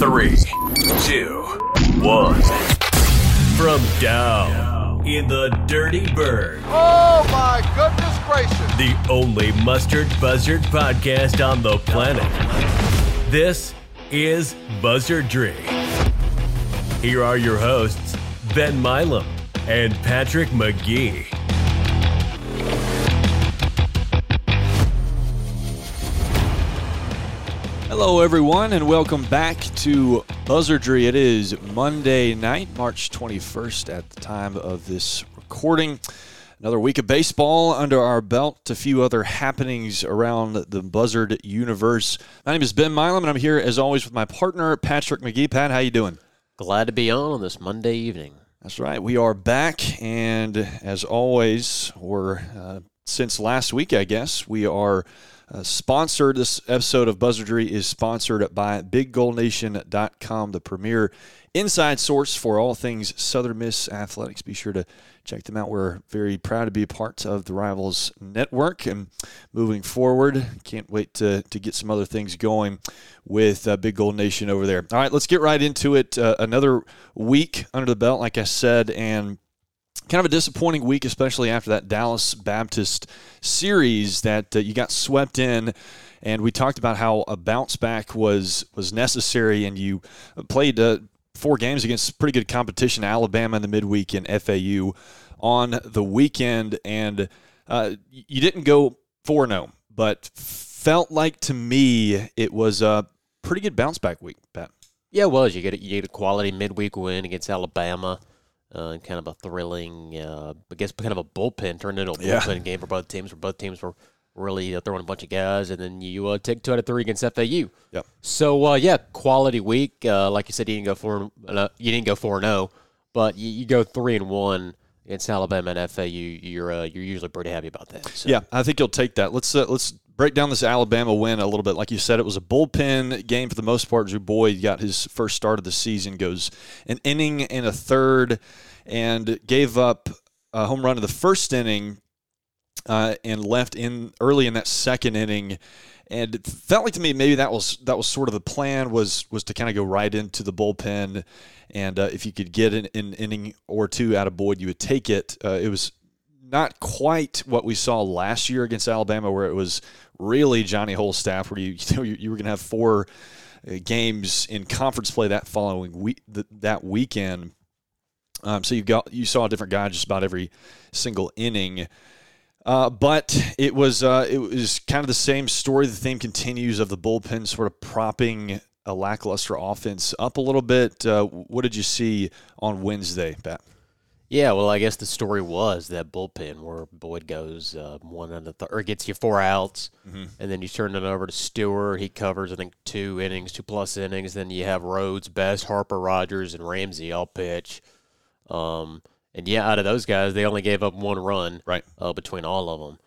3, 2, 1. From down in the dirty bird. Oh my goodness gracious. The only Mustard Buzzard podcast on the planet. This is Buzzardry. Here are your hosts, Ben Milam and Patrick McGee. Hello, everyone, and welcome back to Buzzardry. It is Monday night, March 21st at the time of this recording. Another week of baseball under our belt, a few other happenings around the Buzzard universe. My name is Ben Milam, and I'm here, as always, with my partner, Patrick McGee. Pat, how you doing? Glad to be on this Monday evening. That's right. We are back, and as always, or since last week, I guess, we are... sponsored. This episode of Buzzardry is sponsored by BigGoldNation.com, the premier inside source for all things Southern Miss athletics. Be sure to check them out. We're very proud to be a part of the Rivals Network, and moving forward, can't wait to get some other things going with Big Gold Nation over there. All right, let's get right into it. Another week under the belt, like I said, and kind of a disappointing week, especially after that Dallas Baptist series that you got swept in, and we talked about how a bounce back was necessary, and you played four games against pretty good competition, Alabama in the midweek and FAU on the weekend, and you didn't go 4-0, but felt like to me it was a pretty good bounce back week, Pat. Yeah, it was. You get a quality midweek win against Alabama. Kind of a thrilling, I guess, kind of a bullpen, turned into a bullpen game for both teams, where both teams were really throwing a bunch of guys, and then you take 2 out of 3 against FAU. Yep. So quality week. Like you said, you didn't go 4-0, but you go 3-1 against Alabama and FAU. You're usually pretty happy about that. So. Yeah, I think you'll take that. Let's break down this Alabama win a little bit. Like you said, it was a bullpen game for the most part. Drew Boyd got his first start of the season, goes an inning and a third, and gave up a home run in the first inning and left in early in that second inning. And it felt like to me maybe that was sort of the plan was to kind of go right into the bullpen, and if you could get an inning or two out of Boyd, you would take it. It was not quite what we saw last year against Alabama, where it was really Johnny Holstaff, where you were going to have 4 games in conference play that following week, that weekend. So you saw a different guy just about every single inning. But it was kind of the same story. The theme continues of the bullpen sort of propping a lackluster offense up a little bit. What did you see on Wednesday, Pat? Yeah, well, I guess the story was that bullpen where Boyd goes one on the third, or gets you 4 outs, and then you turn it over to Stewart. He covers, I think, 2 innings, 2+ innings. Then you have Rhodes, Bess, Harper, Rogers, and Ramsey all pitch. And yeah, out of those guys, they only gave up 1 run, right, between all of them.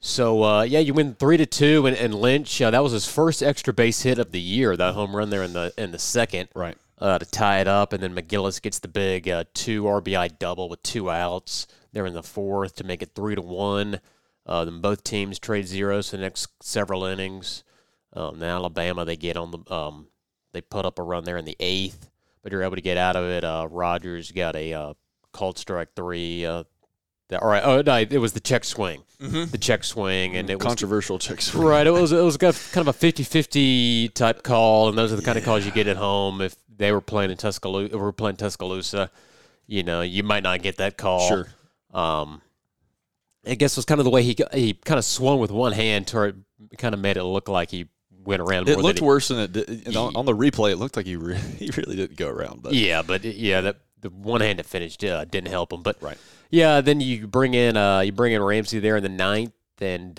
So you win 3-2, and Lynch, that was his first extra base hit of the year. That home run there in the second, right, to tie it up, and then Miguelis gets the big 2 RBI double with 2 outs. They're in the fourth to make it 3-1. Then both teams trade zeros for the next several innings. Now Alabama, they get on the they put up a run there in the eighth, but you're able to get out of it. Rogers got a called strike 3. It was the check swing. Mm-hmm. The check swing, and it was controversial check swing. Right, it was kind of a 50-50 type call, and those are the kind of calls you get at home. If they were playing in Tuscaloosa, or you might not get that call. Sure. I guess it was kind of the way he kind of swung with one hand, to it kind of made it look like he went around. It looked worse than it did. And on the replay, it looked like he really didn't go around. But yeah, that. The one-handed finish didn't help him, but right. Yeah, then you bring in Ramsey there in the ninth, and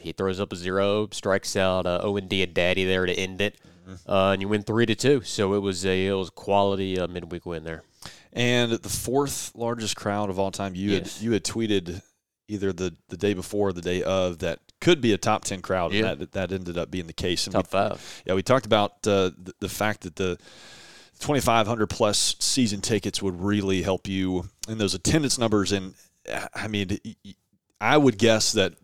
he throws up a 0, strikes out Owen D and Daddy there to end it, and you win 3-2. So it was quality midweek win there, and the 4th largest crowd of all time. You had tweeted either the day before or the day of that could be a top 10 crowd, and that ended up being the case. And top 5. Yeah, we talked about the fact that the 2,500+ season tickets would really help you in those attendance numbers. And I mean, I would guess that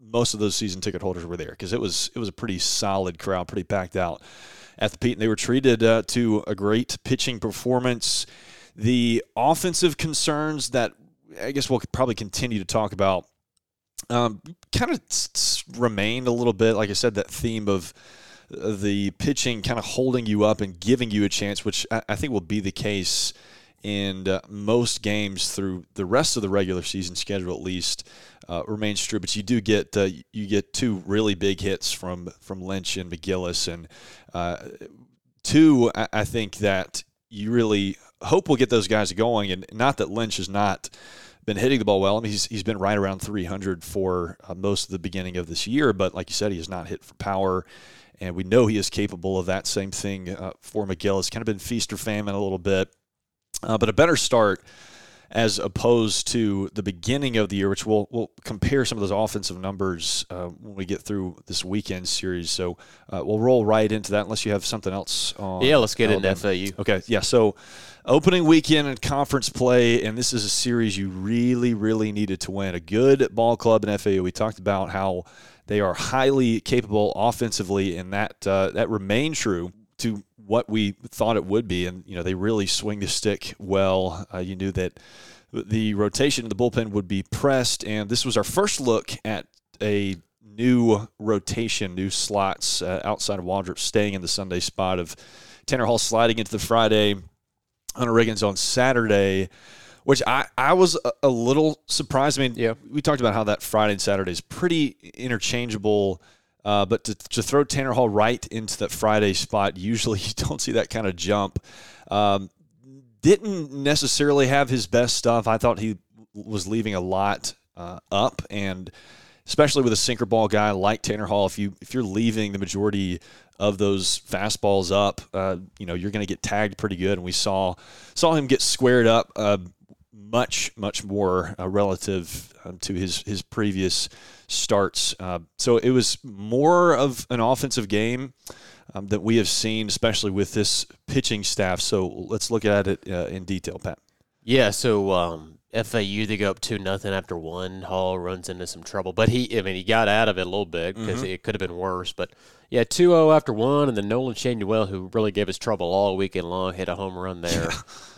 most of those season ticket holders were there, because it was a pretty solid crowd, pretty packed out. at the Pete, and they were treated to a great pitching performance. The offensive concerns that I guess we'll probably continue to talk about kind of remained a little bit. Like I said, that theme of the pitching kind of holding you up and giving you a chance, which I think will be the case in most games through the rest of the regular season schedule, at least, remains true. But you do get two really big hits from Lynch and McGillis, and two, I think that you really hope will get those guys going. And not that Lynch has not been hitting the ball well. I mean, he's been right around 300 for most of the beginning of this year, but like you said, he has not hit for power. And we know he is capable of that same thing for McGillis. It's kind of been feast or famine a little bit. But a better start as opposed to the beginning of the year, which we'll compare some of those offensive numbers when we get through this weekend series. So we'll roll right into that unless you have something else on. Yeah, let's get into FAU. Okay, yeah, so opening weekend in conference play, and this is a series you really, really needed to win. A good ball club in FAU. We talked about how they are highly capable offensively, and that remained true to what we thought it would be. And, you know, they really swing the stick well. You knew that the rotation in the bullpen would be pressed, and this was our first look at a new rotation, new slots outside of Waldrop staying in the Sunday spot of Tanner Hall sliding into the Friday, Hunter Riggins on Saturday, which I was a little surprised. I mean, yeah, we talked about how that Friday and Saturday is pretty interchangeable. But to throw Tanner Hall right into that Friday spot, usually you don't see that kind of jump. Didn't necessarily have his best stuff. I thought he was leaving a lot up, and especially with a sinker ball guy like Tanner Hall, if you're leaving the majority of those fastballs up, you know you're going to get tagged pretty good. And we saw him get squared up much more relative to his previous starts. So it was more of an offensive game that we have seen, especially with this pitching staff. So let's look at it in detail, Pat. Yeah, so FAU, they go up 2-0 after one. Hall runs into some trouble, but he got out of it a little bbit because it could have been worse. But, yeah, 2-0 after one, and then Nolan Schanuel, who really gave us trouble all weekend long, hit a home run there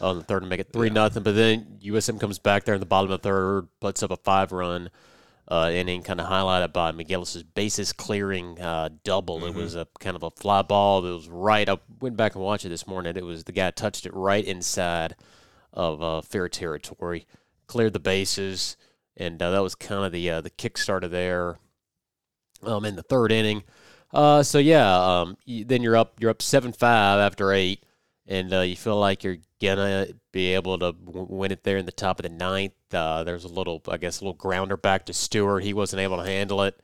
on the third to make it 3-0. But then USM comes back there in the bottom of the third, puts up a 5-run. Inning kind of highlighted by Miguelis' bases clearing double. It was a kind of a fly ball that was right up. Went back and watched it this morning. It was the guy touched it right inside of fair territory, cleared the bases, and that was kind of the kickstarter there in the third inning. Then you're up 7-5 after eight, and you feel like you're gonna be able to win it there in the top of the ninth. There's a little grounder back to Stewart. He wasn't able to handle it,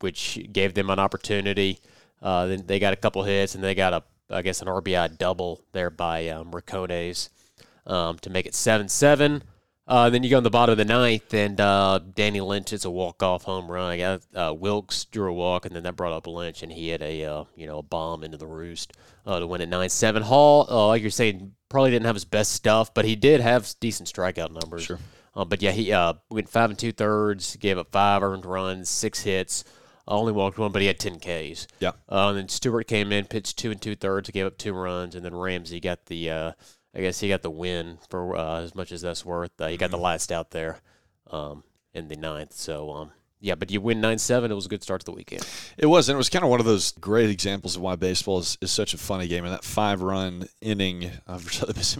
which gave them an opportunity. Then they got a couple hits, and they got an RBI double there by Riccones to make it 7-7. Then you go in the bottom of the ninth, and Danny Lynch hits a walk-off home run. Wilkes drew a walk, and then that brought up Lynch, and he hit a bomb into the roost to win at 9-7. Hall, like you're saying, probably didn't have his best stuff, but he did have decent strikeout numbers. Sure. But, yeah, he went 5 2/3, gave up 5 earned runs, 6 hits, only walked one, but he had 10 Ks. Yeah. And then Stewart came in, pitched 2 2/3, gave up 2 runs, and then Ramsey got the he got the win for as much as that's worth. He got the last out there in the ninth. So, but you win 9-7. It was a good start to the weekend. It was, and it was kind of one of those great examples of why baseball is such a funny game. And that 5-run inning for Southern Miss,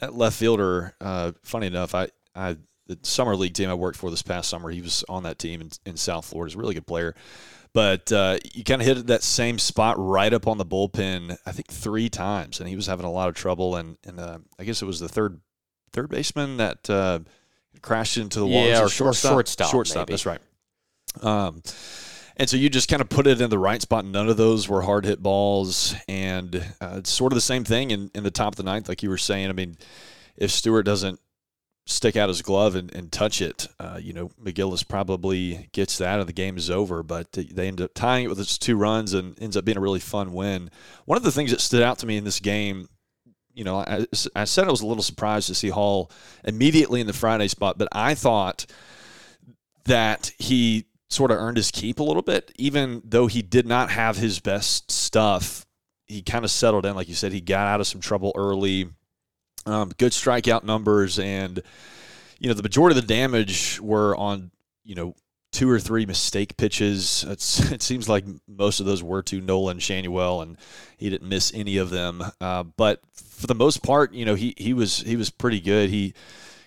that left fielder, funny enough, the summer league team I worked for this past summer, he was on that team in South Florida. He's a really good player. But you kind of hit that same spot right up on the bullpen, I think 3 times, and he was having a lot of trouble. And I guess it was the third baseman that crashed into the wall. Yeah, or shortstop. Shortstop, maybe. That's right. And so you just kind of put it in the right spot. None of those were hard hit balls, and it's sort of the same thing in the top of the ninth, like you were saying. I mean, if Stewart doesn't stick out his glove and touch it, McGillis probably gets that and the game is over, but they end up tying it with its 2 runs and ends up being a really fun win. One of the things that stood out to me in this game, you know, I said I was a little surprised to see Hall immediately in the Friday spot, but I thought that he sort of earned his keep a little bit. Even though he did not have his best stuff, he kind of settled in. Like you said, he got out of some trouble early. Good strikeout numbers, and you know the majority of the damage were on two or three mistake pitches. It seems like most of those were to Nolan Schanuel, and he didn't miss any of them. But for the most part, he was pretty good. He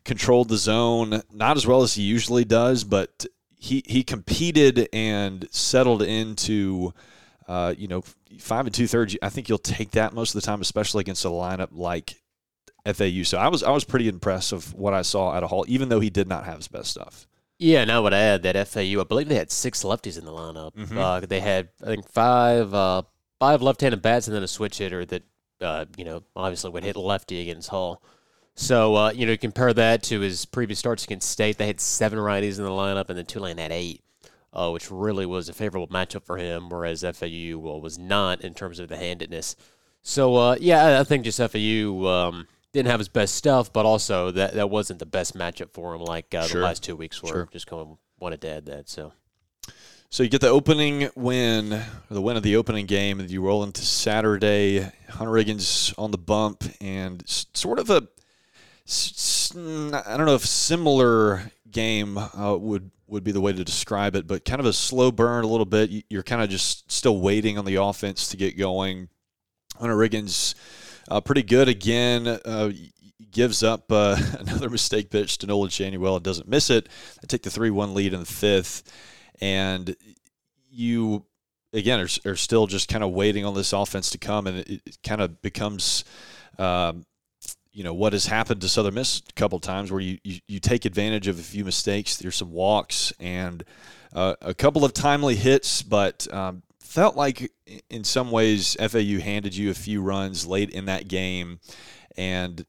controlled the zone, not as well as he usually does, but he competed and settled into 5 2/3. I think you'll take that most of the time, especially against a lineup like FAU. So I was pretty impressed of what I saw out of Hall, even though he did not have his best stuff. Yeah, and I would add that FAU, I believe they had 6 lefties in the lineup. Mm-hmm. They had, I think, five left-handed bats and then a switch hitter that, obviously would hit lefty against Hall. So, compare that to his previous starts against State. They had 7 righties in the lineup, and then Tulane had 8, which really was a favorable matchup for him, whereas FAU was not in terms of the handedness. So, I think just FAU... didn't have his best stuff, but also that wasn't the best matchup for him like the last 2 weeks were. Sure. Just wanted to add that. So you get the opening win, or the win of the opening game, and you roll into Saturday. Hunter Riggins on the bump, and sort of a, I don't know if similar game would be the way to describe it, but kind of a slow burn a little bit. You're kind of just still waiting on the offense to get going. Hunter Riggins... pretty good again. Gives up another mistake pitch to Nolan Schanuel and doesn't miss it. They take the 3-1 lead in the fifth. And you, again, are still just kind of waiting on this offense to come. And it kind of becomes, what has happened to Southern Miss a couple of times where you take advantage of a few mistakes. There's some walks and a couple of timely hits, but felt like in some ways FAU handed you a few runs late in that game, and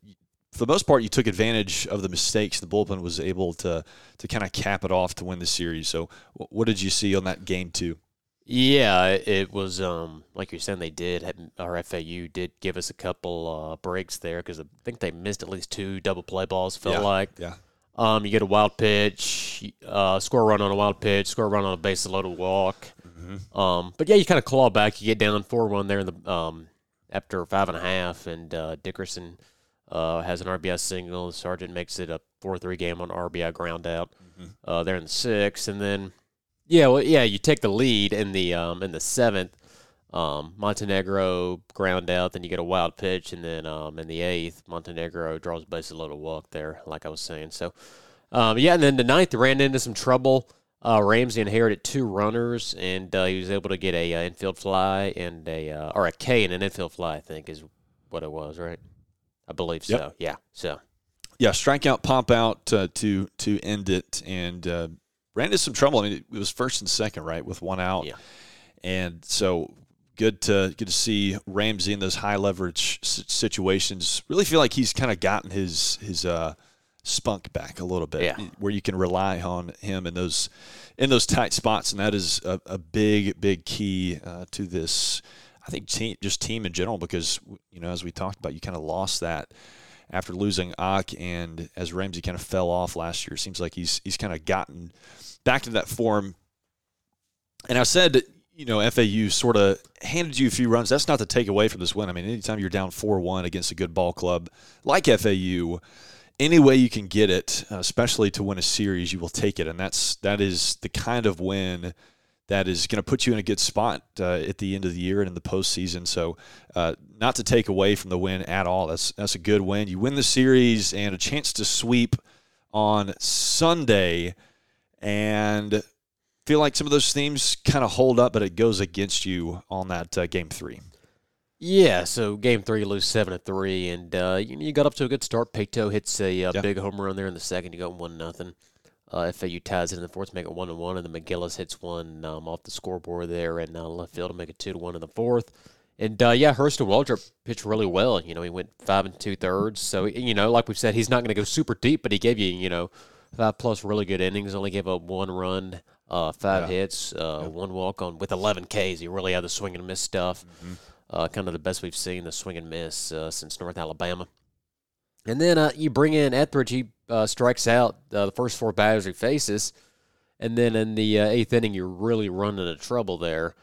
for the most part you took advantage of the mistakes. The bullpen was able to kind of cap it off to win the series. So what did you see on that game two? Yeah, it was like you're saying, FAU did give us a couple breaks there because I think they missed at least 2 double play balls. Yeah. You get a wild pitch, score a run on a wild pitch, score a run on a base loaded walk. Mm-hmm. But yeah, you kind of claw back. You get down 4-1 there in the after 5.5, and Dickerson has an RBI single. Sergeant makes it a 4-3 game on RBI ground out. Mm-hmm. There in the 6th, and then you take the lead in the 7th. Montenegro ground out, then you get a wild pitch, and then in the 8th, Montenegro draws bases loaded walk there, like I was saying. So, and then the 9th ran into some trouble. Ramsey inherited 2 runners, and he was able to get a infield fly and a K and an infield fly, I think is what it was, right? I believe so. Yep. Yeah. So, yeah, strikeout pop out to end it, and ran into some trouble. I mean, it was 1st and 2nd, right, with 1 out, yeah. And so. Good to see Ramsey in those high leverage situations. Really feel like he's kind of gotten his spunk back a little bit, yeah. Where you can rely on him in those tight spots, and that is a big key to this. I think team in general, because as we talked about, you kind of lost that after losing Ock, and as Ramsey kind of fell off last year. It seems like he's kind of gotten back to that form. And I said. FAU sort of handed you a few runs. That's not the takeaway from this win. I mean, anytime you're down 4-1 against a good ball club like FAU, any way you can get it, especially to win a series, you will take it. And that is the kind of win that is going to put you in a good spot at the end of the year and in the postseason. So not to take away from the win at all. That's a good win. You win the series and a chance to sweep on Sunday, and – feel like some of those themes kind of hold up, but it goes against you on that game 3. Yeah, so game 3 lose 7-3, and you got up to a good start. Picto hits a big home run there in the 2nd. You go 1-0. FAU ties it in the 4th to make it 1-1, and then McGillis hits one off the scoreboard there in left field to make it 2-1 in the 4th. And Hurst and Waldrop pitched really well. He went 5 2/3. So like we've said, he's not going to go super deep, but he gave you 5 plus really good innings. Only gave up 1 run. 5 hits, 1 walk on with 11 Ks. He really had the swing and miss stuff. Mm-hmm. Kind of the best we've seen, the swing and miss since North Alabama. And then you bring in Etheridge. He strikes out the first 4 batters he faces. And then in the eighth inning, you're really running into trouble there,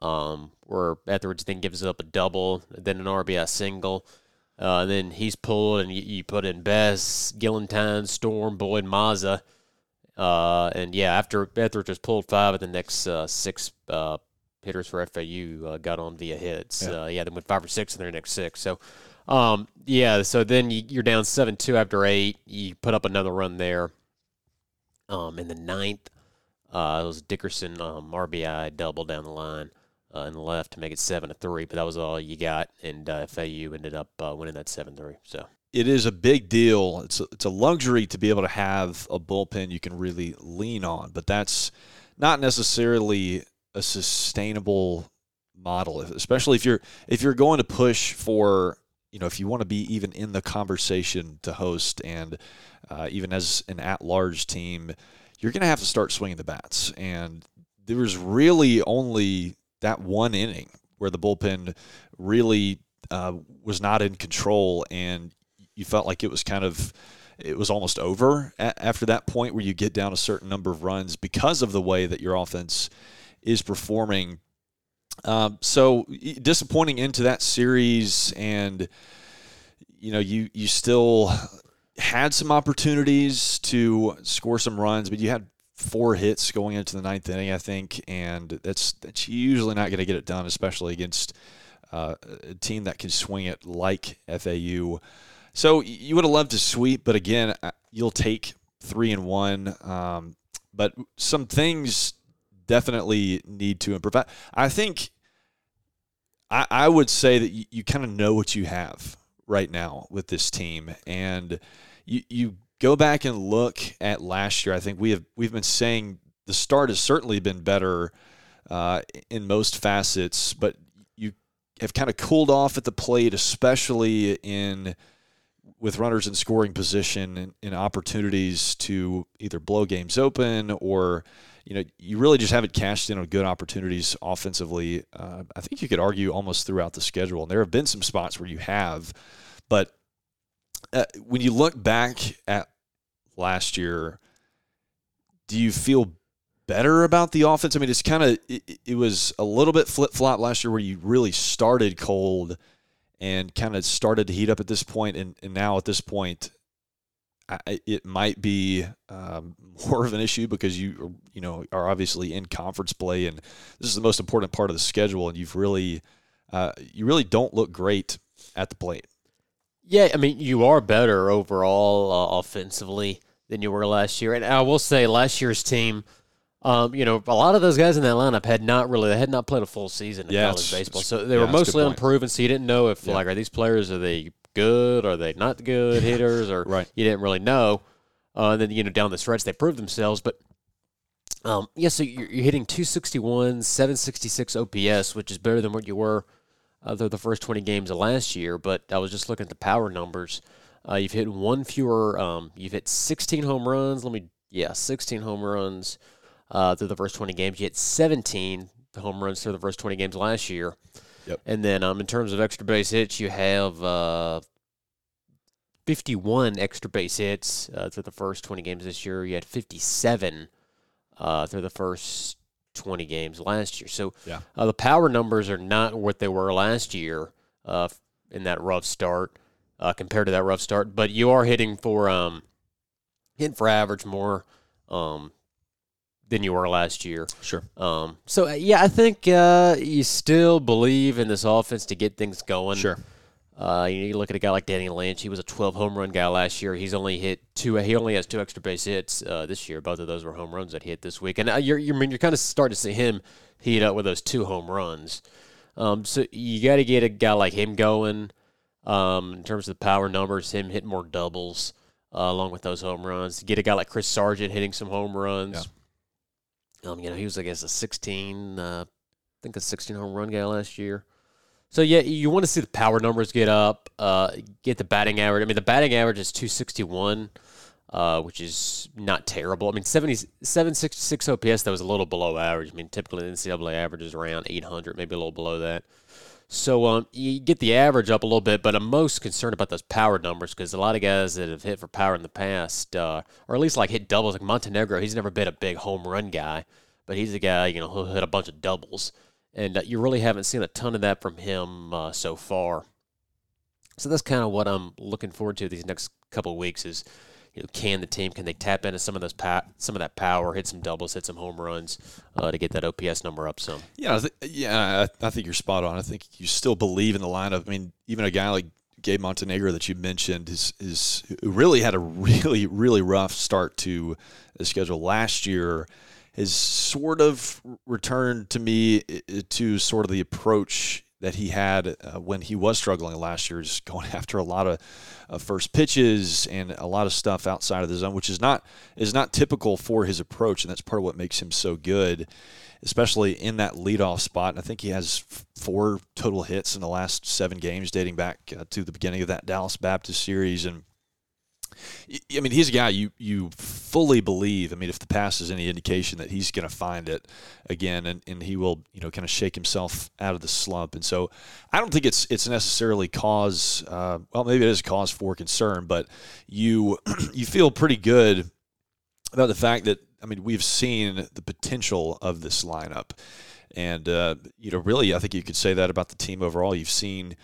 where Etheridge then gives up a double, then an RBI single. And then he's pulled, and you put in Bess, Gillentine, Storm, Boyd, Mazza. And, yeah, after Etheridge was pulled, five of the next six hitters for FAU got on via hits. Yeah, they went 5 or 6 in their next 6. So, so then you're down 7-2 after 8. You put up another run there. In the ninth, it was Dickerson RBI double down the line in the left to make it 7-3, but that was all you got, and FAU ended up winning that 7-3. So it is a big deal. It's a luxury to be able to have a bullpen you can really lean on, but that's not necessarily a sustainable model, especially if you're going to push for, if you want to be even in the conversation to host and even as an at-large team, you're going to have to start swinging the bats. And there was really only that one inning where the bullpen really was not in control, and you felt like it was almost over after that point where you get down a certain number of runs because of the way that your offense is performing. So disappointing into that series, and you still had some opportunities to score some runs, but you had 4 hits going into the ninth inning, I think, and that's usually not going to get it done, especially against a team that can swing it like FAU. So you would have loved to sweep, but again, you'll take 3-1. But some things definitely need to improve. I think I would say that you kind of know what you have right now with this team, and you go back and look at last year. I think we've been saying the start has certainly been better in most facets, but you have kind of cooled off at the plate, especially with runners in scoring position and opportunities to either blow games open or. You really just haven't cashed in on good opportunities offensively. I think you could argue almost throughout the schedule. And there have been some spots where you have. But when you look back at last year, do you feel better about the offense? I mean, it's kind of – it was a little bit flip-flop last year where you really started cold and kind of started to heat up at this point. And now at this point – it might be more of an issue because you are obviously in conference play, and this is the most important part of the schedule, and you've really you really don't look great at the plate. Yeah, I mean, you are better overall offensively than you were last year, and I will say last year's team, a lot of those guys in that lineup had not played a full season in college baseball, so they were mostly unproven. So you didn't know if are these players good? Are they not good hitters? Or you didn't really know. And then, down the stretch, they proved themselves. But, so you're hitting 261, 766 OPS, which is better than what you were through the first 20 games of last year. But I was just looking at the power numbers. You've hit one fewer. You've hit 16 home runs. 16 home runs through the first 20 games. You hit 17 home runs through the first 20 games last year. Yep. And then in terms of extra base hits, you have 51 extra base hits through the first 20 games this year. You had 57 through the first 20 games last year. So the power numbers are not what they were last year in that rough start compared to that rough start. But you are hitting for average more than you were last year. Sure. I think you still believe in this offense to get things going. Sure. You look at a guy like Danny Lynch. He was a 12 home run guy last year. He's only hit 2. He only has 2 extra base hits this year. Both of those were home runs that he hit this week. And you're kind of starting to see him heat up with those 2 home runs. So you got to get a guy like him going. In terms of the power numbers, him hitting more doubles along with those home runs. Get a guy like Chris Sargent hitting some home runs. Yeah. He was, a 16 home run guy last year. So, you want to see the power numbers get up, get the batting average. I mean, the batting average is 261, which is not terrible. I mean, 766 OPS, that was a little below average. I mean, typically the NCAA average is around 800, maybe a little below that. So you get the average up a little bit, but I'm most concerned about those power numbers because a lot of guys that have hit for power in the past, or at least like hit doubles, like Montenegro, he's never been a big home run guy, but he's a guy, you know, who hit a bunch of doubles. And you really haven't seen a ton of that from him so far. So that's kind of what I'm looking forward to these next couple of weeks is, you know, can they tap into some of that power, hit some doubles, hit some home runs to get that OPS number up some? Yeah, I think you're spot on. I think you still believe in the lineup. I mean, even a guy like Gabe Montenegro that you mentioned is really had a really rough start to the schedule last year. Has sort of returned to me to sort of the approach that he had when he was struggling last year, just going after a lot of first pitches and a lot of stuff outside of the zone, which is not typical for his approach, and that's part of what makes him so good, especially in that leadoff spot. And I think he has 4 total hits in the last 7 games, dating back to the beginning of that Dallas Baptist series, and I mean, he's a guy you fully believe. I mean, if the pass is any indication that he's going to find it again, and he will, you know, kind of shake himself out of the slump. And so I don't think it's necessarily cause, well, maybe it is cause for concern, but you feel pretty good about the fact that, I mean, we've seen the potential of this lineup. And, you know, really, I think you could say that about the team overall. You've seen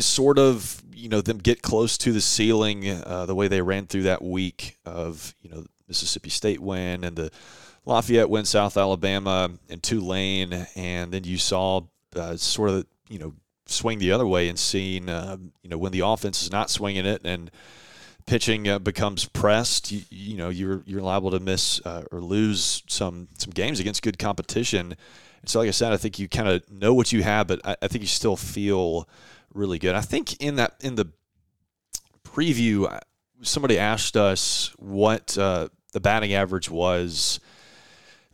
sort of, you know, them get close to the ceiling the way they ran through that week of, you know, the Mississippi State win and the Lafayette win, South Alabama and Tulane. And then you saw sort of, you know, swing the other way and seeing, you know, when the offense is not swinging it and pitching becomes pressed, you know, you're liable to miss or lose some games against good competition. And so, like I said, I think you kind of know what you have, but I think you still feel – really good. I think in the preview, somebody asked us what the batting average was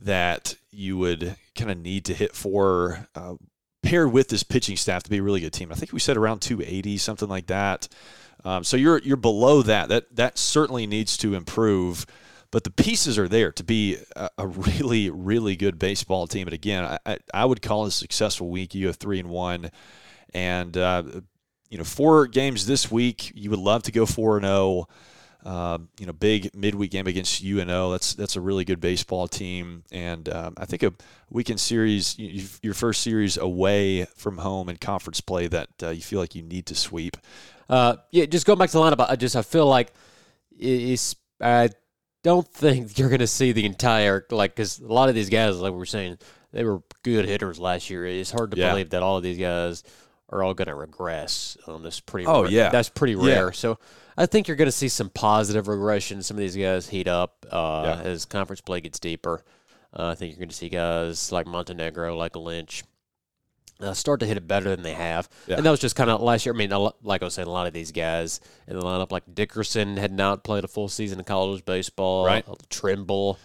that you would kind of need to hit for paired with this pitching staff to be a really good team. I think we said around 280, something like that. So you're below that. That certainly needs to improve. But the pieces are there to be a really, really good baseball team. And again, I would call it a successful week. You have 3-1. And, you know, 4 games this week, you would love to go 4-0. You know, big midweek game against UNO. That's a really good baseball team. And I think a weekend series, your first series away from home in conference play that you feel like you need to sweep. Yeah, just going back to the lineup, I feel like I don't think you're going to see the entire, like, because a lot of these guys, like we were saying, they were good hitters last year. It's hard to believe that all of these guys are all going to regress. That's pretty rare. Yeah. So I think you're going to see some positive regression. Some of these guys heat up as conference play gets deeper. I think you're going to see guys like Montenegro, like Lynch, start to hit it better than they have. Yeah. And that was just kind of last year. I mean, like I was saying, a lot of these guys in the lineup, like Dickerson, had not played a full season of college baseball. Right. Trimble,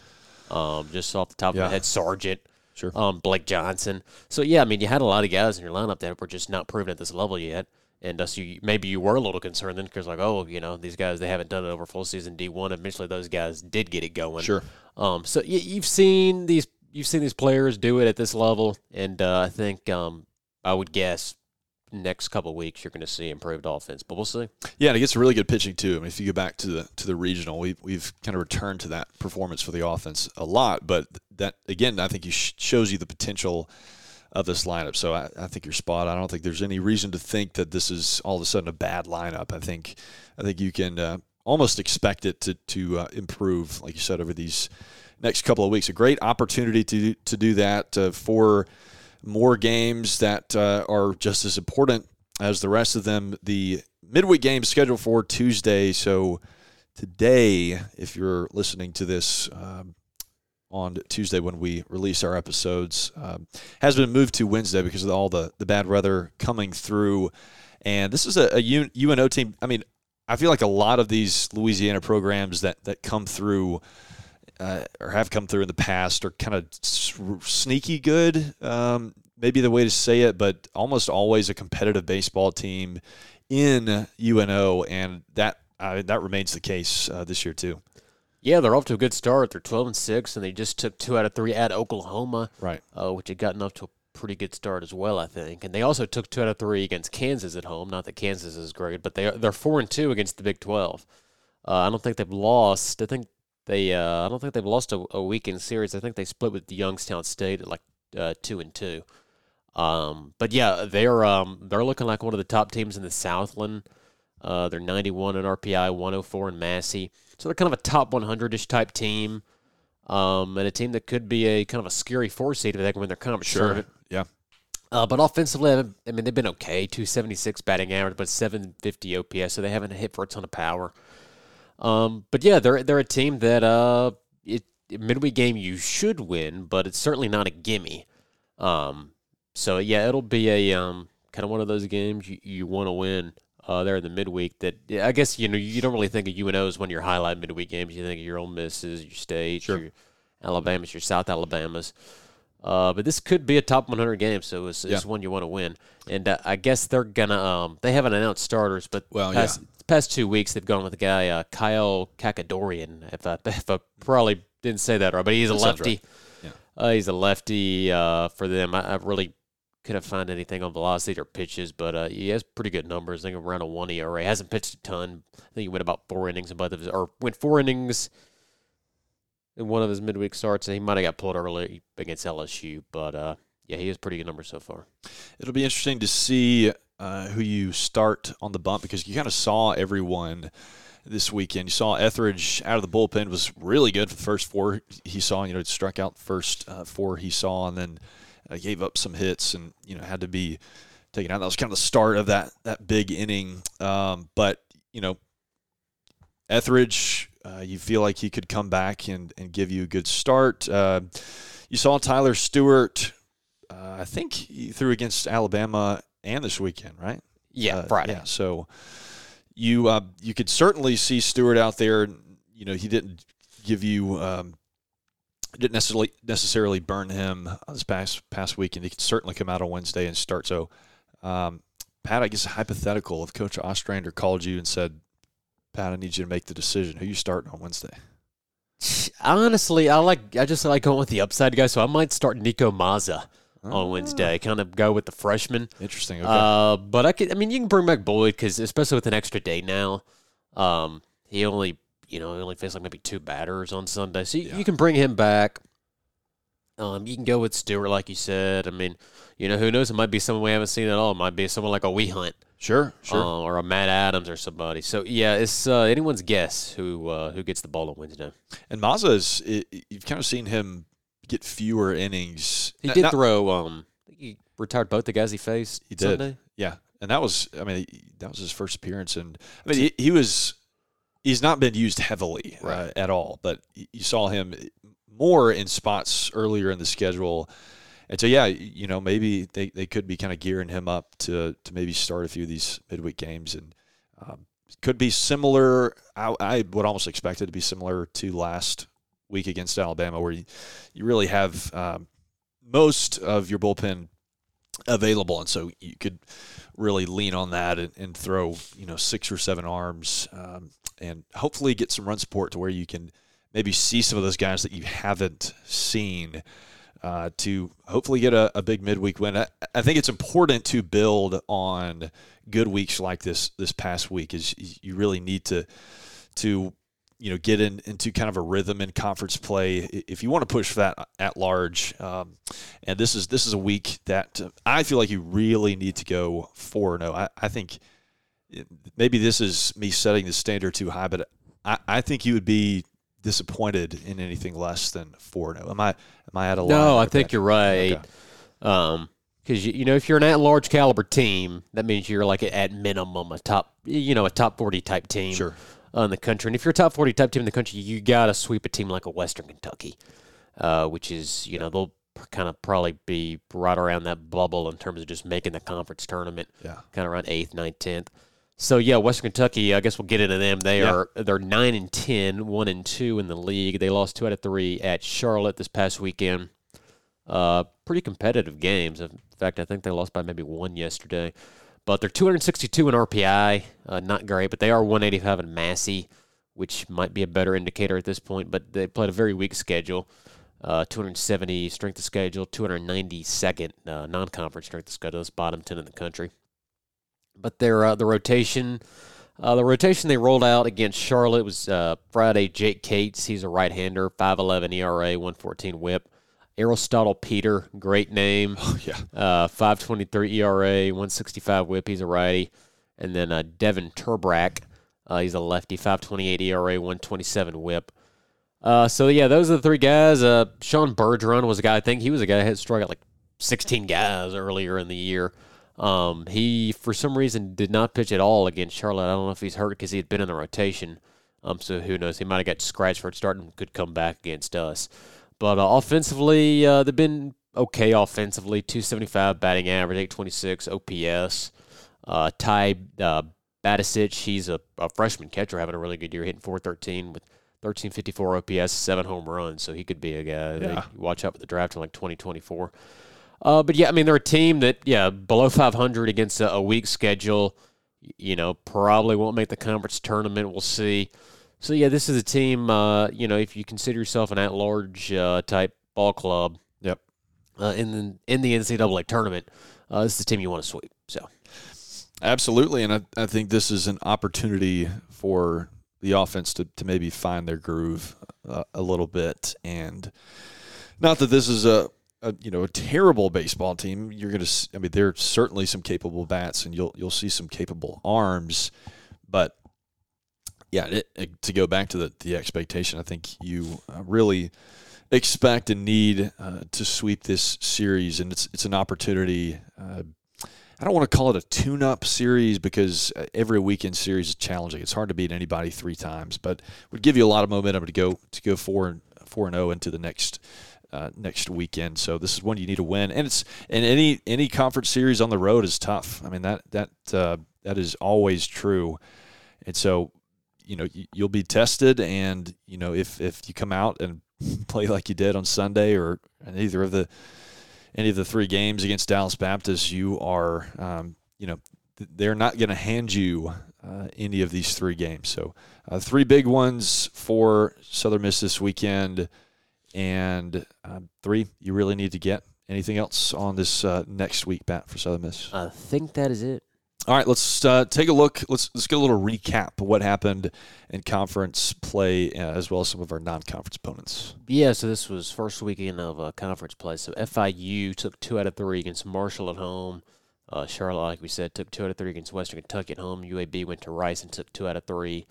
just off the top of my head, Sergeant. Sure. Blake Johnson. So, yeah, I mean, you had a lot of guys in your lineup that were just not proven at this level yet. And so maybe you were a little concerned then because, like, oh, you know, these guys, they haven't done it over full season D1. Eventually those guys did get it going. Sure. So you've seen these players do it at this level, and I think I would guess next couple of weeks you're going to see improved offense, but we'll see. Yeah, and it gets really good pitching, too. I mean, if you go back to the regional, we've kind of returned to that performance for the offense a lot, but that, again, I think shows you the potential of this lineup. So I think you're spot on. I don't think there's any reason to think that this is all of a sudden a bad lineup. I think you can almost expect it to improve, like you said, over these next couple of weeks. A great opportunity to do that for more games that are just as important as the rest of them. The midweek game scheduled for Tuesday. So today, if you're listening to this on Tuesday when we release our episodes, has been moved to Wednesday because of all the bad weather coming through. And this is a UNO team. I mean, I feel like a lot of these Louisiana programs that come through or have come through in the past are kind of sneaky good, maybe the way to say it, but almost always a competitive baseball team in UNO, and that remains the case this year too. Yeah, they're off to a good start. They're 12-6, and they just took 2 out of 3 at Oklahoma, right? Which had gotten off to a pretty good start as well, I think. And they also took 2 out of 3 against Kansas at home. Not that Kansas is great, but they're 4-2 against the Big 12. I don't think they've lost. I don't think they've lost a weekend series. I think they split with Youngstown State at like 2-2. But yeah, they're looking like one of the top teams in the Southland. They're 91 in RPI, 104 in Massey. So they're kind of a top 100-ish type team, and a team that could be a kind of a scary 4 seed if they can win their conference. Sure, yeah. But offensively, I mean, they've been okay. 276 batting average, but 750 OPS, so they haven't hit for a ton of power. But yeah, they're a team that midweek game you should win, but it's certainly not a gimme. So yeah, it'll be a kind of one of those games you want to win. There in the midweek that I guess you don't really think of UNO as one of your highlight midweek games. You think of your Ole Misses, your State, sure, your Alabamas, your South Alabamas. But this could be a top 100 game, so it's one you want to win. And I guess they're gonna they haven't announced starters, but past 2 weeks they've gone with a guy Kyle Kakadorian. If I probably didn't say that right, but he's a lefty. Right. Yeah. He's a lefty for them. I really couldn't find anything on velocity or pitches, but he has pretty good numbers. I think around a 1 ERA. Hasn't pitched a ton. I think he went about 4 innings in both of his, or went 4 innings in one of his midweek starts, and he might have got pulled early against LSU. But yeah, he has pretty good numbers so far. It'll be interesting to see who you start on the bump, because you kind of saw everyone this weekend. You saw Etheridge out of the bullpen was really good for the first 4 he saw. It struck out the first 4 he saw, and then gave up some hits and had to be taken out. That was kind of the start of that big inning. But Etheridge, you feel like he could come back and give you a good start. You saw Tyler Stewart. I think he threw against Alabama and this weekend, right? Yeah, Friday. Yeah, so you could certainly see Stewart out there. He didn't give you. Didn't necessarily burn him this past weekend. He could certainly come out on Wednesday and start. So, Pat, I guess a hypothetical. If Coach Ostrander called you and said, "Pat, I need you to make the decision. Who you starting on Wednesday?" Honestly, I just like going with the upside guy. So I might start Nico Mazza on Wednesday. Kind of go with the freshman. Interesting. Okay. But I mean, you can bring back Boyd, because especially with an extra day now, he only faced like maybe 2 batters on Sunday. So you can bring him back. You can go with Stewart, like you said. I mean, who knows? It might be someone we haven't seen at all. It might be someone like a Wee Hunt. Sure. Or a Matt Adams or somebody. So, yeah, it's anyone's guess who gets the ball on Wednesday. And Mazza's, you've kind of seen him get fewer innings. He did throw he retired both the guys he faced he did. Sunday. Yeah. And that was his first appearance. And I mean, he was – he's not been used heavily at all, but you saw him more in spots earlier in the schedule. And so, yeah, maybe they could be kind of gearing him up to maybe start a few of these midweek games. And could be similar. I would almost expect it to be similar to last week against Alabama, where you really have most of your bullpen available, and so you could really lean on that and throw 6 or 7 arms, and hopefully get some run support to where you can maybe see some of those guys that you haven't seen, to hopefully get a big midweek win. I think it's important to build on good weeks like this past week. Is you really need to get into kind of a rhythm in conference play if you want to push for that at large. And this is a week that I feel like you really need to go 4-0. I think maybe this is me setting the standard too high, but I think you would be disappointed in anything less than 4-0. Am I out of line? No, I think you're right. Okay. Because if you're an at-large caliber team, that means you're like at minimum a top a top 40 type team. Sure. In the country, and if you're a top 40 type team in the country, you gotta sweep a team like a Western Kentucky, which is they'll kind of probably be right around that bubble in terms of just making the conference tournament, kind of around 8th, 9th, 10th. So yeah, Western Kentucky, I guess we'll get into them. They're 9-10, 1-2 in the league. They lost 2 out of 3 at Charlotte this past weekend. Pretty competitive games. In fact, I think they lost by maybe 1 yesterday. But they're 262 in RPI, not great, but they are 185 in Massey, which might be a better indicator at this point. But they played a very weak schedule. 270 strength of schedule, 292nd non-conference strength of schedule. That's bottom 10 in the country. But their the rotation they rolled out against Charlotte was Friday. Jake Cates, he's a right-hander, 5.11 ERA, 1.14 WHIP. Aristotle Peter, great name, 5.23 ERA, 1.65 WHIP. He's a righty. And then Devin Turbrack, he's a lefty, 5.28 ERA, 1.27 WHIP. So, yeah, those are the three guys. Sean Bergeron was a guy, I think he was a guy that had struck out like 16 guys earlier in the year. He, for some reason, did not pitch at all against Charlotte. I don't know if he's hurt because he had been in the rotation. So who knows? He might have got scratched for a start and could come back against us. But offensively, they've been okay offensively. 275 batting average, 826 OPS. Ty Batisic, he's a freshman catcher having a really good year, hitting 413 with 1354 OPS, 7 home runs. So he could be a guy that you watch out for the draft in like 2024. But, yeah, I mean, they're a team that, yeah, below 500 against a weak schedule, you know, probably won't make the conference tournament. We'll see. So, yeah, this is a team, you know, if you consider yourself an at-large type ball club in the NCAA tournament, this is the team you want to sweep. So, absolutely, and I think this is an opportunity for the offense to maybe find their groove a little bit. And not that this is a terrible baseball team. There are certainly some capable bats, and you'll see some capable arms. But yeah, to go back to the expectation, I think you really expect and need to sweep this series, and it's an opportunity. I don't want to call it a tune-up series because every weekend series is challenging. It's hard to beat anybody three times, but would give you a lot of momentum to go 4-0 into the next weekend. So this is one you need to win, and any conference series on the road is tough. I mean that is always true, and so you'll be tested. And if you come out and play like you did on Sunday or in either of any of the three games against Dallas Baptist, you are they're not going to hand you any of these three games. So three big ones for Southern Miss this weekend. And three, you really need to get. Anything else on this next week, Bat, for Southern Miss? I think that is it. All right, let's take a look. Let's get a little recap of what happened in conference play as well as some of our non-conference opponents. Yeah, so this was first weekend of conference play. So FIU took 2 out of 3 against Marshall at home. Charlotte, like we said, took 2 out of 3 against Western Kentucky at home. UAB went to Rice and took 2 out of 3.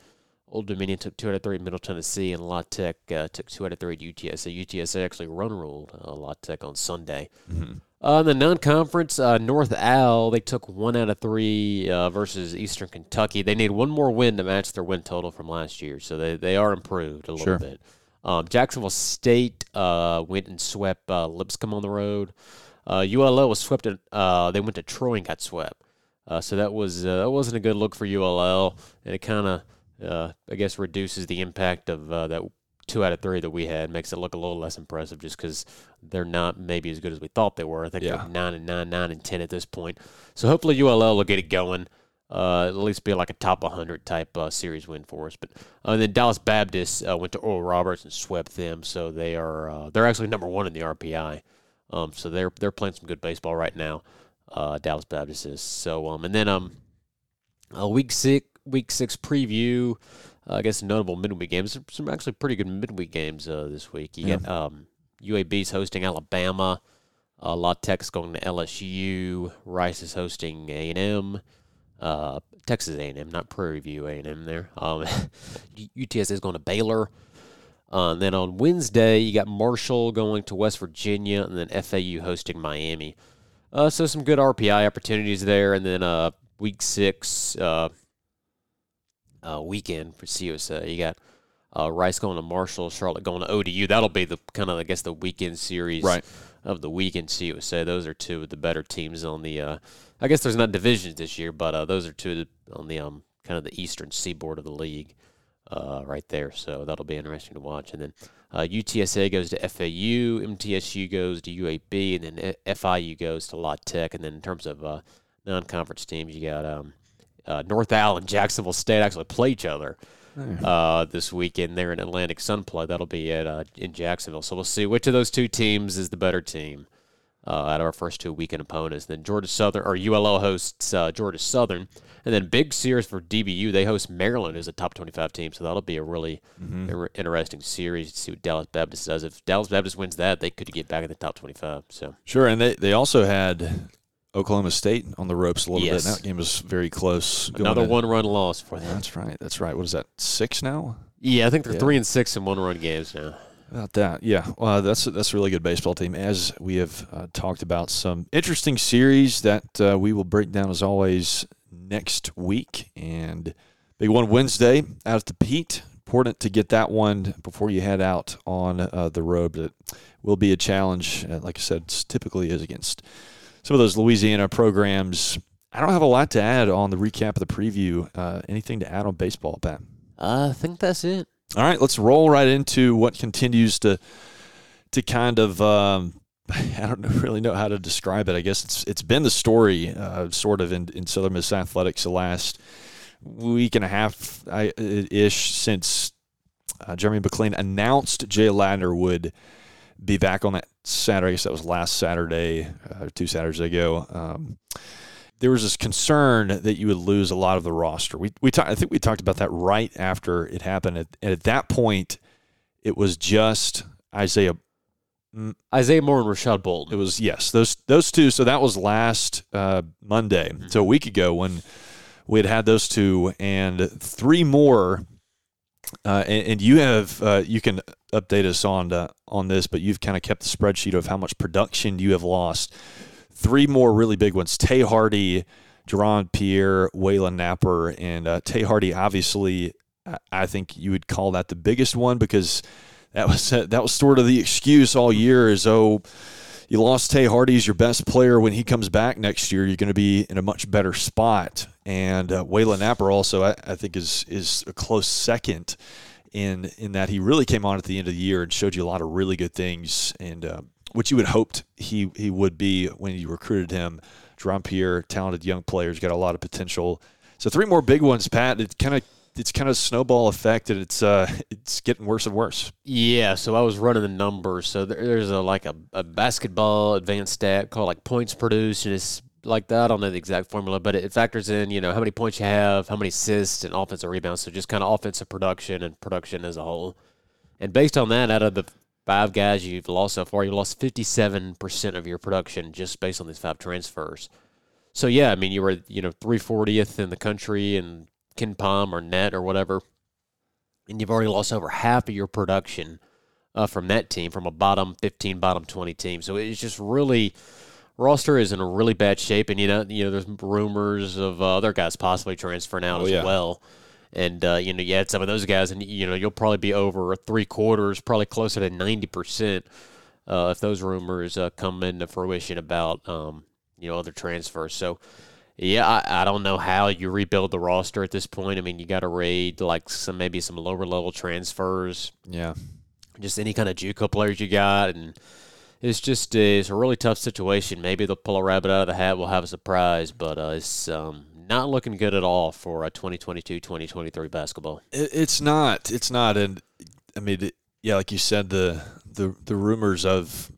Old Dominion took 2 out of 3 at Middle Tennessee, and La Tech took 2 out of 3 at UTSA. UTSA actually run-ruled La Tech on Sunday. Mm-hmm. The non-conference, North Al, they took 1 out of 3 versus Eastern Kentucky. They need one more win to match their win total from last year, so they are improved a little bit. Jacksonville State went and swept Lipscomb on the road. ULL was swept. They went to Troy and got swept. So that wasn't a good look for ULL, and it kind of, I guess, reduces the impact of that 2 out of 3 that we had. Makes it look a little less impressive just because they're not maybe as good as we thought they were. I think they're 9-9, 9-10 at this point. So hopefully ULL will get it going. At least be like a top 100 type series win for us. But and then Dallas Baptist went to Oral Roberts and swept them. So they are they're actually number 1 in the RPI. So they're playing some good baseball right now. Dallas Baptist is. So and then Week 6 preview, I guess notable midweek games. Some actually pretty good midweek games this week. You got UAB's hosting Alabama. La Tech's going to LSU. Rice is hosting A&M. Texas A&M, not Prairie View A&M there. UTSA is going to Baylor. And then on Wednesday, you got Marshall going to West Virginia, and then FAU hosting Miami. So some good RPI opportunities there. And then Week 6... weekend for CUSA. You got Rice going to Marshall, Charlotte going to ODU. That'll be the kind of, I guess, the weekend series of the weekend CUSA. Those are two of the better teams on the. I guess there's not divisions this year, but those are two on the kind of the eastern seaboard of the league, right there. So that'll be interesting to watch. And then UTSA goes to FAU, MTSU goes to UAB, and then FIU goes to La Tech. And then in terms of non-conference teams, you got. North Al and Jacksonville State actually play each other this weekend there in Atlantic Sun play. That'll be at in Jacksonville. So we'll see which of those two teams is the better team out of our first two weekend opponents. Then Georgia Southern, or ULL hosts Georgia Southern. And then Big Series for DBU, they host Maryland as a top 25 team. So that'll be a really interesting series to see what Dallas Baptist does. If Dallas Baptist wins that, they could get back in the top 25. So sure, and they also had Oklahoma State on the ropes a little bit. That game was very close. Another one-run loss for them. That's right. That's right. What is that, 6 now? Yeah, I think they're 3-6 in one-run games now. About that, yeah. That's a really good baseball team. As we have talked about, some interesting series that we will break down as always next week. And big one Wednesday out at the Pete. Important to get that one before you head out on the road. But it will be a challenge. Like I said, it typically is against some of those Louisiana programs. I don't have a lot to add on the recap of the preview. Anything to add on baseball, Pat? I think that's it. All right, let's roll right into what continues to kind of I don't really know how to describe it. I guess it's been the story sort of in Southern Miss athletics the last week and a half ish since Jeremy McLean announced Jay Ladner would be back on that Saturday. I guess that was last Saturday, 2 Saturdays ago. There was this concern that you would lose a lot of the roster. I think we talked about that right after it happened. And at that point, it was just Isaiah Moore and Rashad Bolton. It was, yes, those two. So that was last Monday, so a week ago when we had had those two and three more. And you have you can update us on this, but you've kind of kept the spreadsheet of how much production you have lost. Three more really big ones: Tay Hardy, Jerron Pierre, Waylon Napper, and Tay Hardy. Obviously, I think you would call that the biggest one because that was sort of the excuse all year is, oh, you lost Tay Hardy as your best player. When he comes back next year, you're going to be in a much better spot. And Waylon Napper also, I think, is a close second in that he really came on at the end of the year and showed you a lot of really good things and which you would hoped he would be when you recruited him. Jerron Pierre, talented young players, got a lot of potential. So three more big ones, Pat. It's kind of snowball effect, and it's getting worse and worse. Yeah, so I was running the numbers. So there's a basketball advanced stat called like points produced, and it's like that. I don't know the exact formula, but it factors in, you know, how many points you have, how many assists, and offensive rebounds. So just kind of offensive production and production as a whole. And based on that, out of the 5 guys you've lost so far, you lost 57% of your production just based on these 5 transfers. So, yeah, I mean, you were, you know, 340th in the country and Ken Palm or Net or whatever, and you've already lost over half of your production from that team, from a bottom 15, bottom 20 team. So it's just really – roster is in a really bad shape, and, you know there's rumors of other guys possibly transferring out as well. And, you know, you had some of those guys, and, you know, you'll probably be over 3/4, probably closer to 90% if those rumors come into fruition about, you know, other transfers. So, yeah, I don't know how you rebuild the roster at this point. I mean, you got to raid, like, maybe some lower-level transfers. Yeah. Just any kind of JUCO players you got. And it's just it's a really tough situation. Maybe they'll pull a rabbit out of the hat. We'll have a surprise, but it's – not looking good at all for 2022-2023 basketball. It's not. And, I mean, like you said, the rumors of,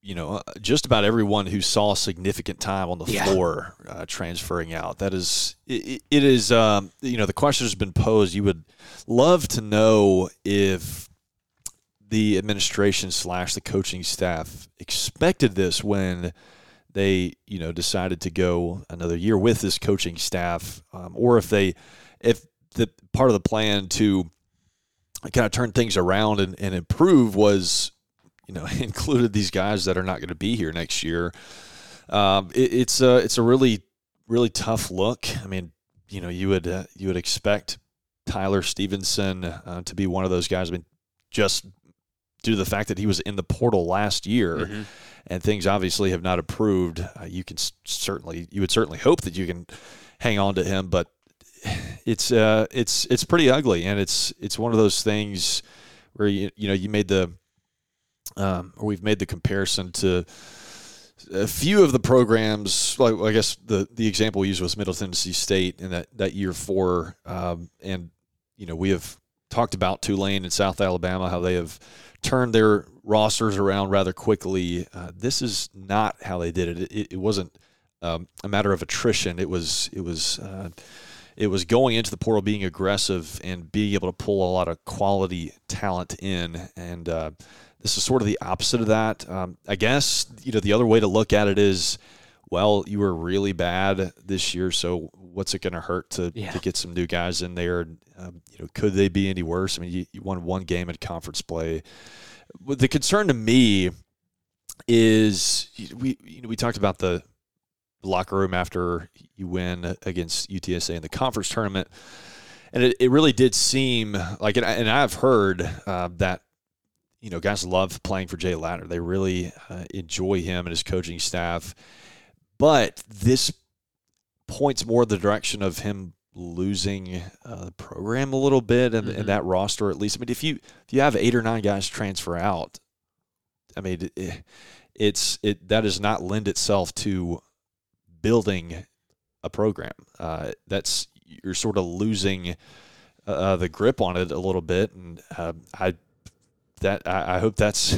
you know, just about everyone who saw significant time on the floor transferring out. That is – it is you know, the question has been posed. You would love to know if the administration / the coaching staff expected this when – they, you know, decided to go another year with this coaching staff, or if the part of the plan to kind of turn things around and improve was, you know, included these guys that are not going to be here next year. It's a really, really tough look. I mean, you know, you would expect Tyler Stevenson to be one of those guys. I mean, just due to the fact that he was in the portal last year. Mm-hmm. And things obviously have not improved. You would certainly hope that you can hang on to him, but it's pretty ugly, and it's one of those things where you made the or we've made the comparison to a few of the programs. Like, I guess the example we used was Middle Tennessee State in that year 4, and you know, we have talked about Tulane and South Alabama, how they have turned their rosters around rather quickly. This is not how they did it. It wasn't a matter of attrition. It was going into the portal, being aggressive, and being able to pull a lot of quality talent in. And this is sort of the opposite of that. I guess, you know, the other way to look at it is, well, you were really bad this year, so what's it going to hurt to get some new guys in there? You know, could they be any worse? I mean, you won one game in conference play. The concern to me is we talked about the locker room after you win against UTSA in the conference tournament, and it really did seem like, and I've heard that, you know, guys love playing for Jay Ladner. They really enjoy him and his coaching staff. But this points more the direction of him losing the program a little bit and that roster, at least. I mean, if you have 8 or 9 guys transfer out, I mean, it that does not lend itself to building a program. That's, you're sort of losing the grip on it a little bit, and I hope that's.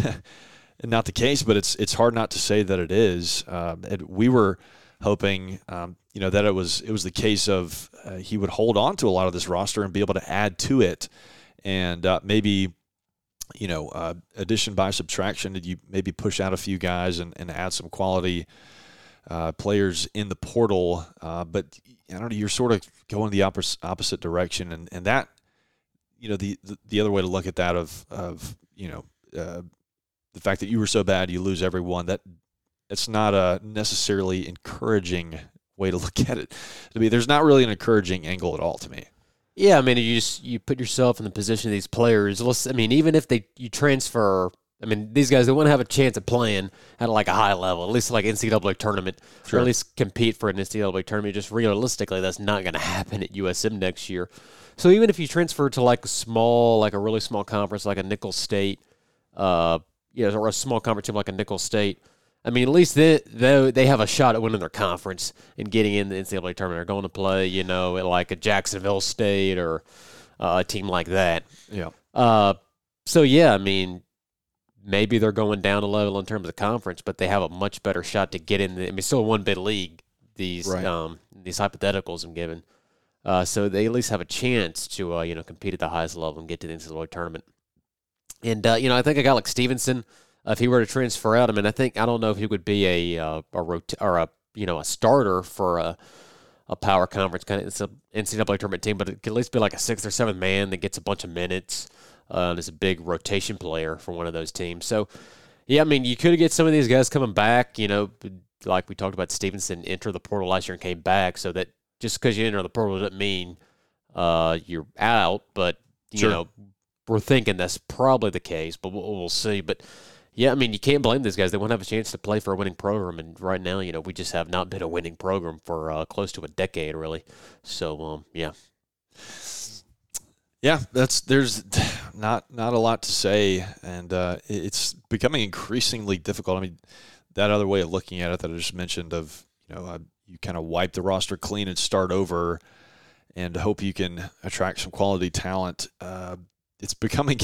Not the case, but it's hard not to say that it is. And we were hoping, you know, that it was the case of he would hold on to a lot of this roster and be able to add to it, and maybe, you know, addition by subtraction, did you maybe push out a few guys and add some quality players in the portal? But I don't know, you're sort of going the opposite direction, and that, you know, the other way to look at that of you know. The fact that you were so bad, you lose everyone, that's not a necessarily encouraging way to look at it. I mean, there's not really an encouraging angle at all to me. Yeah, I mean, you put yourself in the position of these players. I mean, even if you transfer, I mean, these guys, they want to have a chance of playing at like a high level, at least like NCAA tournament, sure. Or at least compete for an NCAA tournament. Just realistically, that's not going to happen at USM next year. So even if you transfer to like a really small conference, like a Nickel State, or a small conference team like a Nickel State. I mean, at least they have a shot at winning their conference and getting in the NCAA tournament. They're going to play, you know, at like a Jacksonville State or a team like that. Yeah. I mean, maybe they're going down a level in terms of conference, but they have a much better shot to get in. Still one bid league, these hypotheticals I'm given. So they at least have a chance to, compete at the highest level and get to the NCAA tournament. And, I think a guy like Stevenson, if he were to transfer out, I mean, I don't know if he would be a starter for a power conference kind of NCAA tournament team, but it could at least be like a 6th or 7th man that gets a bunch of minutes and is a big rotation player for one of those teams. So, yeah, I mean, you could get some of these guys coming back, you know, like we talked about Stevenson entered the portal last year and came back, so that just because you enter the portal doesn't mean you're out, but, you know, we're thinking that's probably the case, but we'll see. But, yeah, I mean, you can't blame these guys. They won't have a chance to play for a winning program, and right now, you know, we just have not been a winning program for close to a decade, really. So, yeah. Yeah, there's not a lot to say, and it's becoming increasingly difficult. I mean, that other way of looking at it that I just mentioned of, you kind of wipe the roster clean and start over and hope you can attract some quality talent. It's becoming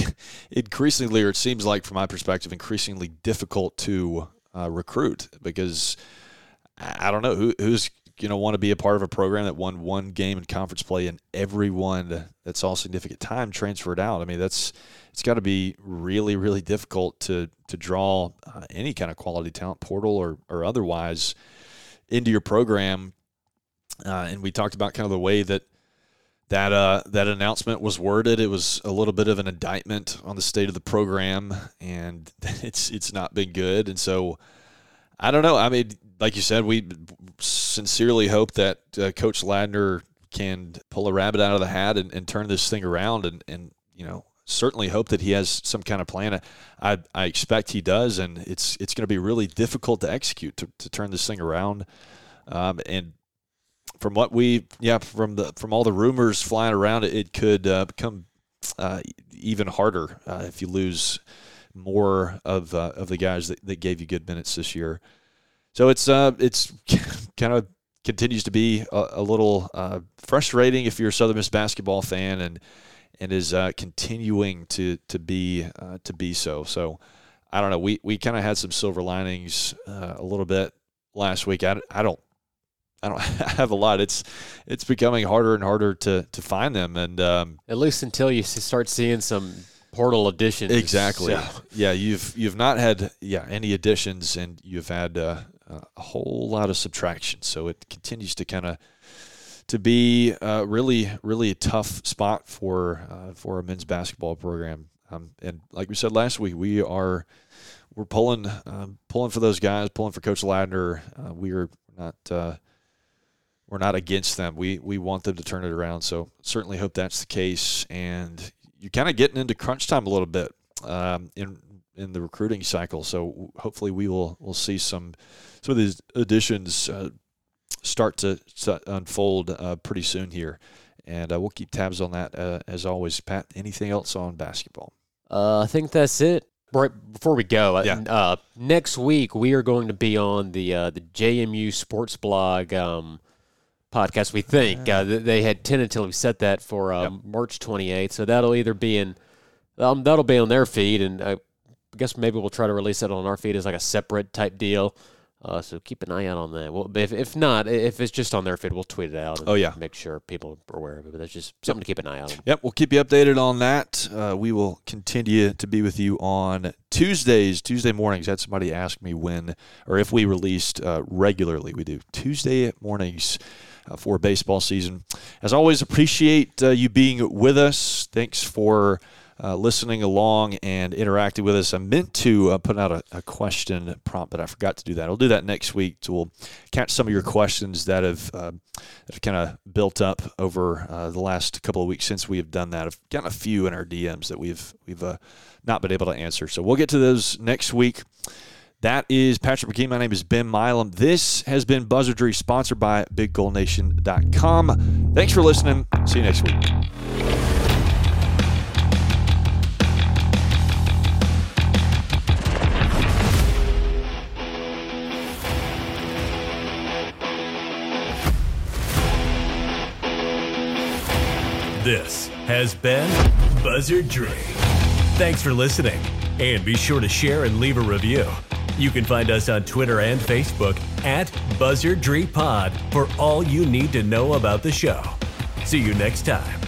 increasingly, or it seems like from my perspective, increasingly difficult to recruit because I don't know who's going to want to be a part of a program that won one game in conference play and everyone that saw significant time transferred out. I mean, it's got to be really, really difficult to draw any kind of quality talent, portal or otherwise, into your program. And we talked about kind of the way that announcement was worded. It was a little bit of an indictment on the state of the program, and it's not been good. And so, I don't know. I mean, like you said, we sincerely hope that Coach Ladner can pull a rabbit out of the hat and turn this thing around, and you know, certainly hope that he has some kind of plan. I expect he does, and it's going to be really difficult to execute to turn this thing around, and. From what from all the rumors flying around, it could become even harder if you lose more of the guys that gave you good minutes this year. So it's kind of continues to be a little frustrating if you're a Southern Miss basketball fan, and and is continuing to be so. So I don't know. We kind of had some silver linings a little bit last week. I don't have a lot. It's becoming harder and harder to find them, and at least until you start seeing some portal additions. Exactly. So. Yeah, you've not had any additions, and you've had a whole lot of subtraction. So it continues to kind of to be really, really a tough spot for a men's basketball program. And like we said last week, we're pulling for those guys, pulling for Coach Ladner. We're not against them. We want them to turn it around. So certainly hope that's the case. And you're kind of getting into crunch time a little bit in the recruiting cycle. So hopefully we'll see some of these additions start to unfold pretty soon here. And we'll keep tabs on that as always. Pat, anything else on basketball? I think that's it. Right before we go, next week we are going to be on the JMU Sports Blog podcast. We think they had tentatively set that for March 28th, so that'll either be in that'll be on their feed, and I guess maybe we'll try to release it on our feed as like a separate type deal. So keep an eye out on that. Well, if it's just on their feed, we'll tweet it out and make sure people are aware of it. But that's just something to keep an eye on. Yep, we'll keep you updated on that. We will continue to be with you on Tuesday mornings. I had somebody ask me when or if we released regularly. We do Tuesday mornings for baseball season. As always, appreciate you being with us. Thanks for listening along and interacting with us. I meant to put out a question prompt, but I forgot to do that. I'll do that next week. So we'll catch some of your questions that have kind of built up over the last couple of weeks since we have done that. I've gotten a few in our DMs that we've not been able to answer. So we'll get to those next week. That is Patrick McKee. My name is Ben Milam. This has been Buzzardry, sponsored by BigGoldNation.com. Thanks for listening. See you next week. This has been Buzzardry. Thanks for listening, and be sure to share and leave a review. You can find us on Twitter and Facebook at BuzzardryPod for all you need to know about the show. See you next time.